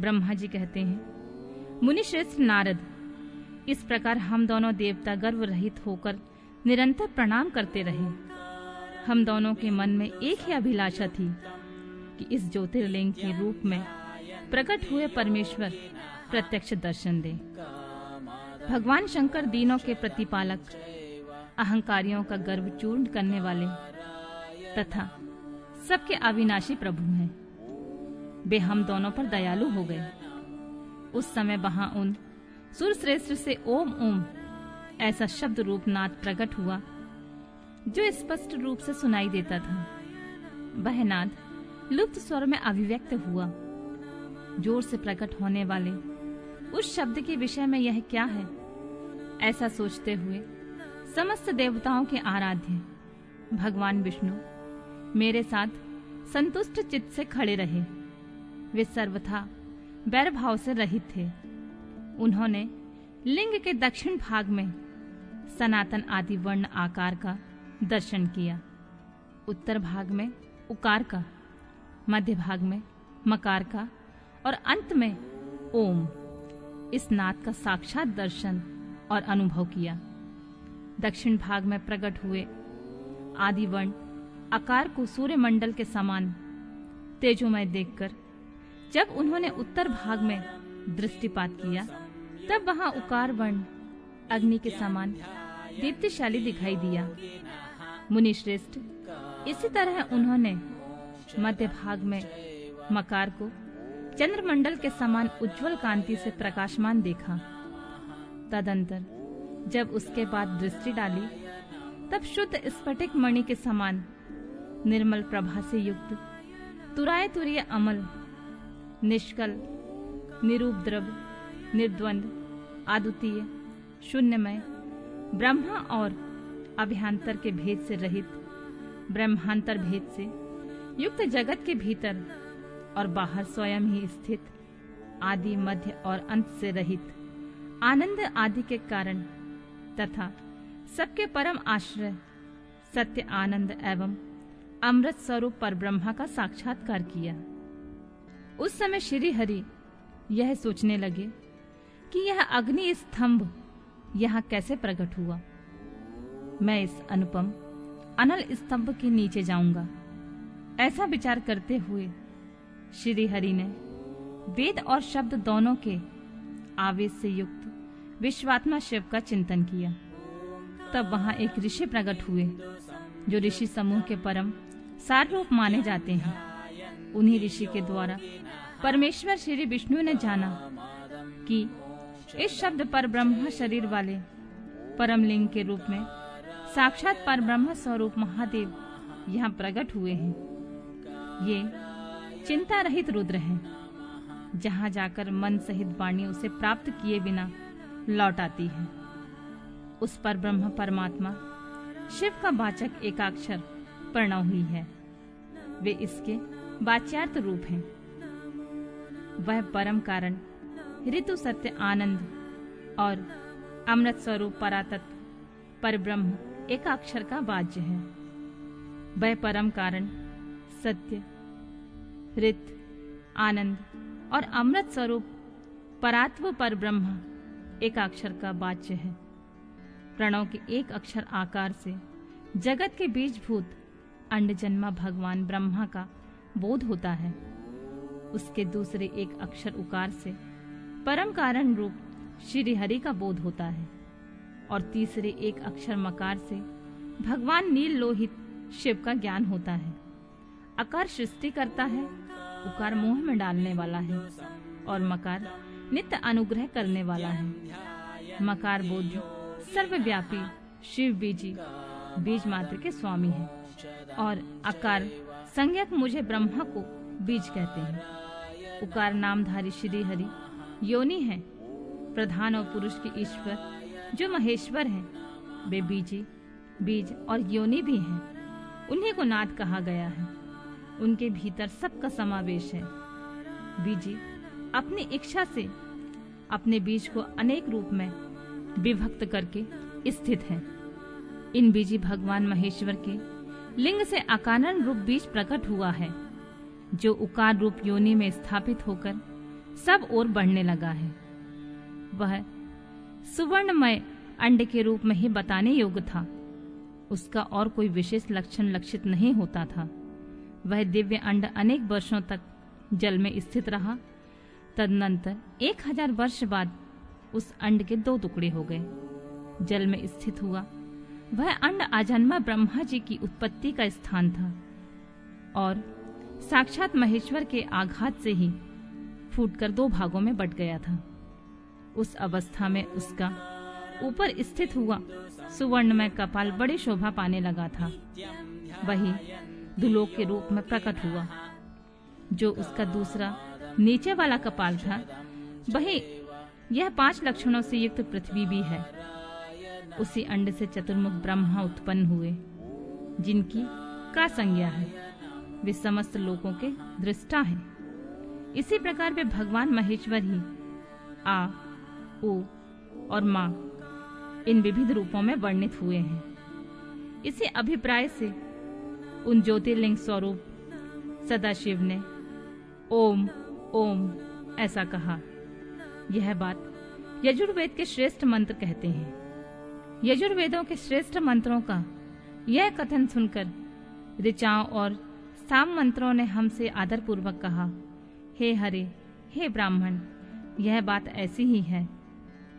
ब्रह्मा जी कहते हैं, मुनिश्रेष्ठ नारद, इस प्रकार हम दोनों देवता गर्व रहित होकर निरंतर प्रणाम करते रहे। हम दोनों के मन में एक ही अभिलाषा थी कि इस ज्योतिर्लिंग के रूप में प्रकट हुए परमेश्वर प्रत्यक्ष दर्शन दे। भगवान शंकर दीनों के प्रतिपालक, अहंकारियों का गर्व चूर्ण करने वाले तथा सबके अविनाशी प्रभु हैं। वे हम दोनों पर दयालु हो गए। उस समय वहां उन सुरश्रेष्ठ से ओम ओम ऐसा शब्द रूप नाद प्रकट हुआ जो स्पष्ट रूप से सुनाई देता था। वह नाद लुप्त स्वर में अभिव्यक्त हुआ। जोर से प्रकट होने वाले उस शब्द के विषय में यह क्या है, ऐसा सोचते हुए समस्त देवताओं के आराध्य भगवान विष्णु मेरे साथ संतुष्ट चित्त से खड़े रहे। वे सर्वथा बैर भाव से रहित थे। उन्होंने लिंग के दक्षिण भाग में सनातन आदि वर्ण आकार का दर्शन किया, उत्तर भाग में उकार का, मध्य भाग में मकार का और अंत में ओम, इस नाद का साक्षात दर्शन और अनुभव किया। दक्षिण भाग में प्रकट हुए आदि वर्ण आकार को सूर्यमंडल के समान तेजोमय देखकर जब उन्होंने उत्तर भाग में दृष्टिपात किया, तब वहां उकार वर्ण अग्नि के समान दीप्तिशाली दिखाई दिया। मुनिश्रेष्ठ, इसी तरह उन्होंने मध्य भाग में मकार को चंद्रमंडल के समान उज्जवल कांति से प्रकाशमान देखा। तदंतर जब उसके बाद दृष्टि डाली, तब शुद्ध स्फटिक मणि के समान निर्मल प्रभा से युक्त तुराय तुरीय अमल, निष्कल, निरूपद्रव, निर्द्वंद, अद्वितीय, शून्यमय, ब्रह्मा और अभ्यांतर के भेद से रहित, ब्रह्मांतर भेद से युक्त जगत के भीतर और बाहर स्वयं ही स्थित, आदि मध्य और अंत से रहित, आनंद आदि के कारण तथा सबके परम आश्रय सत्य आनंद एवं अमृत स्वरूप पर ब्रह्मा का साक्षात्कार किया। उस समय श्री हरि यह सोचने लगे कि यह अग्नि स्तंभ यहाँ कैसे प्रकट हुआ। मैं इस अनुपम अनल स्तंभ के नीचे जाऊंगा। ऐसा विचार करते हुए श्री हरि ने वेद और शब्द दोनों के आवेश से युक्त विश्वात्मा शिव का चिंतन किया। तब वहां एक ऋषि प्रकट हुए जो ऋषि समूह के परम सार रूप माने जाते हैं। उन्हीं ऋषि के द्वारा परमेश्वर श्री विष्णु ने जाना कि इस शब्द पर ब्रह्म शरीर वाले परम लिंग के रूप में साक्षात पर ब्रह्म स्वरूप महादेव यहाँ प्रकट हुए हैं। ये चिंता रहित रुद्र है। जहाँ जाकर मन सहित वाणी उसे प्राप्त किए बिना लौट आती है, उस पर ब्रह्म परमात्मा शिव का वाचक एकाक्षर प्रणव ही है। वे इसके वाच्यार्थ रूप हैं। वह परम कारण ऋतु सत्य आनंद और अमृत स्वरूप परातत्व परब्रह्म एकाक्षर का वाच्य है। वह परम कारण सत्य ऋत आनंद और अमृत स्वरूप परात्व परब्रह्म एकाक्षर का वाच्य है। प्रणव के एक अक्षर आकार से जगत के बीजभूत अंडजन्मा भगवान ब्रह्मा का बोध होता है। उसके दूसरे एक अक्षर उकार से परम कारण रूप श्री हरि का बोध होता है और तीसरे एक अक्षर मकार से भगवान नील लोहित शिव का ज्ञान होता है। आकार सृष्टि करता है, उकार मोह में डालने वाला है और मकार नित्य अनुग्रह करने वाला है। मकार बोध सर्वव्यापी शिव बीजी बीज मात्र के स्वामी है और आकार संज्ञक मुझे ब्रह्मा को बीज कहते हैं। उकार नामधारी श्री हरि योनि है, प्रधान और पुरुष के ईश्वर जो महेश्वर हैं। वे बीजी बीज और योनि भी हैं। उन्हीं को नाद कहा गया है। उनके भीतर सबका समावेश है। बीजी अपनी इच्छा से अपने बीज को अनेक रूप में विभक्त करके स्थित है। इन बीजी भगवान महेश्वर के लिंग से अकारण रूप बीज प्रकट हुआ है जो उकार रूप योनि में स्थापित होकर सब ओर बढ़ने लगा है। वह सुवर्णमय अंडे के रूप में ही बताने योग्य था। उसका और कोई विशेष लक्षण लक्षित नहीं होता था। वह दिव्य अंडा अनेक वर्षों तक जल में स्थित रहा। तदनंतर 1000 वर्ष बाद उस अंड के 2 टुकड़े हो गए, जल में स्थित हुआ। वह अंड आजन्मा ब्रह्मा जी की उत्पत्ति का स्थान था और साक्षात महेश्वर के आघात से ही फूटकर 2 भागों में बट गया था। उस अवस्था में उसका ऊपर स्थित हुआ सुवर्णमय कपाल बड़ी शोभा पाने लगा था। वही दुलोक के रूप में प्रकट हुआ। जो उसका दूसरा नीचे वाला कपाल था, वही यह 5 लक्षणों से युक्त पृथ्वी भी है। उसी अंड से चतुर्मुख ब्रह्मा उत्पन्न हुए, जिनकी का संज्ञा है। वे समस्त लोकों के दृष्टा हैं। इसी प्रकार वे भगवान महेश्वर ही आ, ओ और माँ इन विविध रूपों में वर्णित हुए हैं। इसी अभिप्राय से उन ज्योतिर्लिंग स्वरूप सदाशिव ने ओम ओम ऐसा कहा। यह बात यजुर्वेद के श्रेष्ठ मंत्र कहते हैं। यजुर्वेदों के श्रेष्ठ मंत्रों का यह कथन सुनकर ऋचाओं और साम मंत्रों ने हमसे आदरपूर्वक कहा, हे हरे, हे ब्राह्मण, यह बात ऐसी ही है।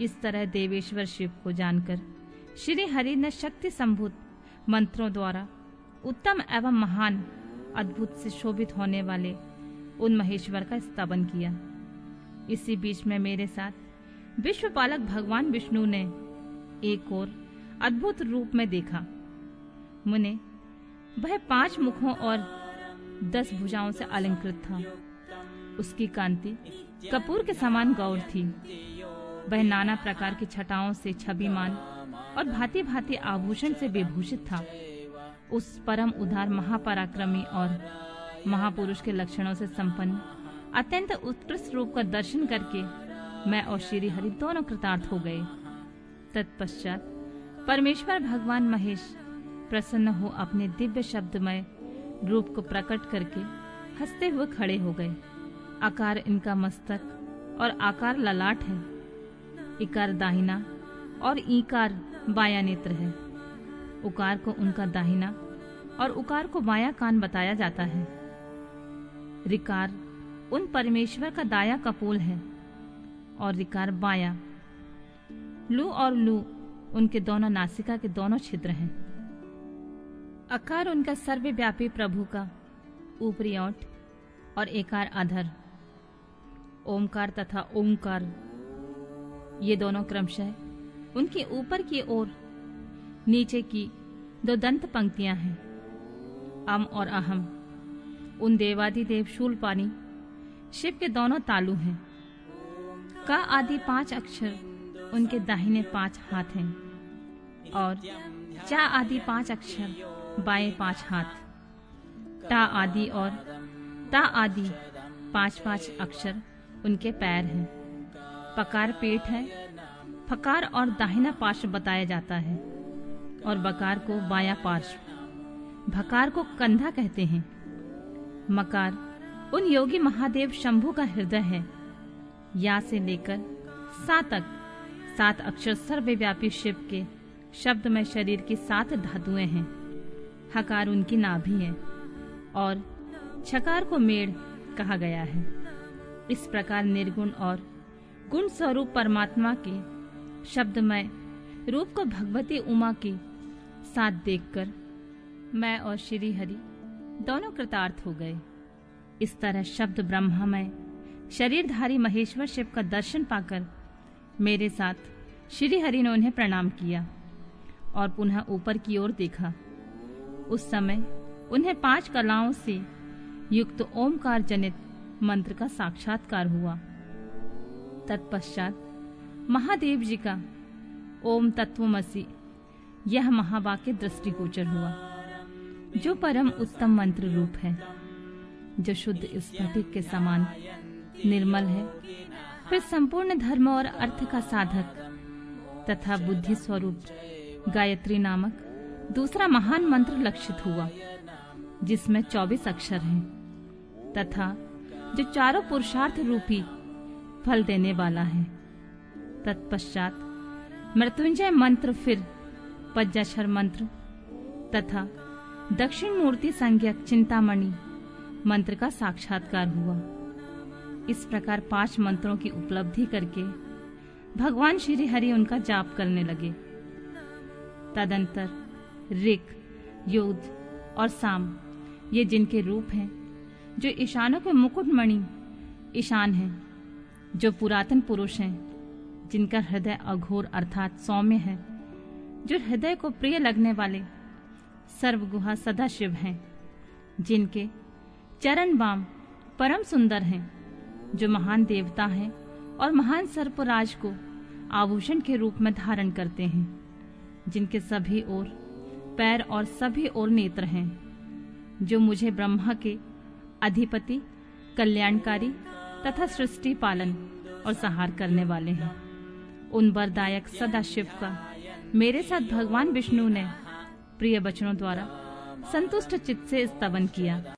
इस तरह देवेश्वर शिव को जानकर श्री हरि ने शक्ति संभूत मंत्रों द्वारा उत्तम एवं महान अद्भुत से शोभित होने वाले उन महेश्वर का स्तवन किया। इसी बीच में मेरे साथ विश्वपालक भगवान विष्णु ने एक और अद्भुत रूप में देखा। मुने, वह 5 मुखों और 10 भुजाओं से अलंकृत था। उसकी कांति कपूर के समान गौर थी। वह नाना प्रकार की छटाओं से छविमान और भांति भांति आभूषण से विभूषित था। उस परम उदार महापराक्रमी और महापुरुष के लक्षणों से संपन्न अत्यंत उत्कृष्ट रूप का दर्शन करके मैं और श्री हरि दोनों कृतार्थ हो गए। तत्पश्चात परमेश्वर भगवान महेश प्रसन्न हो अपने दिव्य शब्दमय रूप को प्रकट करके हंसते हुए खड़े हो गए। आकार इनका मस्तक और आकार ललाट है। इकार दाहिना और ईकार बायां नेत्र है। उकार को उनका दाहिना और उकार को बायां कान बताया जाता है। ऋकार उन परमेश्वर का दाया कपोल है और ऋकार बाया। लू और लू उनके दोनों नासिका के दोनों छिद्र हैं। अकार उनका सर्वव्यापी प्रभु का ऊपरी ओठ और एकार अधर। ओमकार तथा ओंकार ये दोनों क्रमशः उनके ऊपर की ओर नीचे की 2 दंत पंक्तियां हैं। अम और अहम उन देवादिदेव शूलपाणी शिव के दोनों तालू हैं। का आदि 5 अक्षर उनके दाहिने 5 हाथ हैं और चा आदि 5 अक्षर बाएं 5 हाथ। टा आदि और ता आदि 5-5 अक्षर उनके पैर हैं। पकार पेट है। फकार और दाहिना पार्श्व बताया जाता है और बकार को बायां पार्श्व, भकार को कंधा कहते हैं। मकार उन योगी महादेव शंभु का हृदय है। या से लेकर सा तक 7 अक्षर सर्वव्यापी शिव के शब्द में शरीर की 7 धातुएं हैं। हकार उनकी नाभि है और छकार को मेड़ कहा गया है। इस प्रकार निर्गुण और गुण स्वरूप परमात्मा के शब्दमय रूप को भगवती उमा के साथ देखकर मैं और श्री हरि दोनों कृतार्थ हो गए। इस तरह शब्द ब्रह्ममय शरीरधारी महेश्वर शिव का दर्शन पाकर मेरे साथ श्री हरि ने उन्हें प्रणाम किया और पुनः ऊपर की ओर देखा। उस समय उन्हें 5 कलाओं से युक्त ओमकार जनित मंत्र का साक्षात्कार हुआ। तत्पश्चात महादेव जी का ओम तत्वमसि यह महावाक्य दृष्टिगोचर हुआ, जो परम उत्तम मंत्र रूप है, जो शुद्ध स्फटिक के समान निर्मल है, फिर संपूर्ण धर्म और अर्थ का साधक तथा बुद्धि स्वरूप गायत्री नामक दूसरा महान मंत्र लक्षित हुआ, जिसमें 24 अक्षर हैं तथा जो चारों पुरुषार्थ रूपी फल देने वाला है। तत्पश्चात मृत्युंजय मंत्र, फिर पज्जाक्षर मंत्र तथा दक्षिण मूर्ति संज्ञक चिंतामणि मंत्र का साक्षात्कार हुआ। इस प्रकार 5 मंत्रों की उपलब्धि करके भगवान श्री हरि उनका जाप करने लगे। तदंतर ऋक्, युद्ध और साम ये जिनके रूप हैं, जो ईशानों के मुकुटमणि ईशान हैं, जो पुरातन पुरुष हैं, जिनका हृदय अघोर अर्थात सौम्य है, जो हृदय को प्रिय लगने वाले सर्वगुहा सदाशिव हैं, जिनके चरण बाम परम सुंदर हैं, जो महान देवता हैं और महान सर्पराज को आभूषण के रूप में धारण करते हैं, जिनके सभी ओर पैर और सभी ओर नेत्र हैं, जो मुझे ब्रह्मा के अधिपति, कल्याणकारी तथा सृष्टि पालन और संहार करने वाले हैं। उन वरदायक सदाशिव का मेरे साथ भगवान विष्णु ने प्रिय वचनों द्वारा संतुष्ट चित्त से स्तवन किया।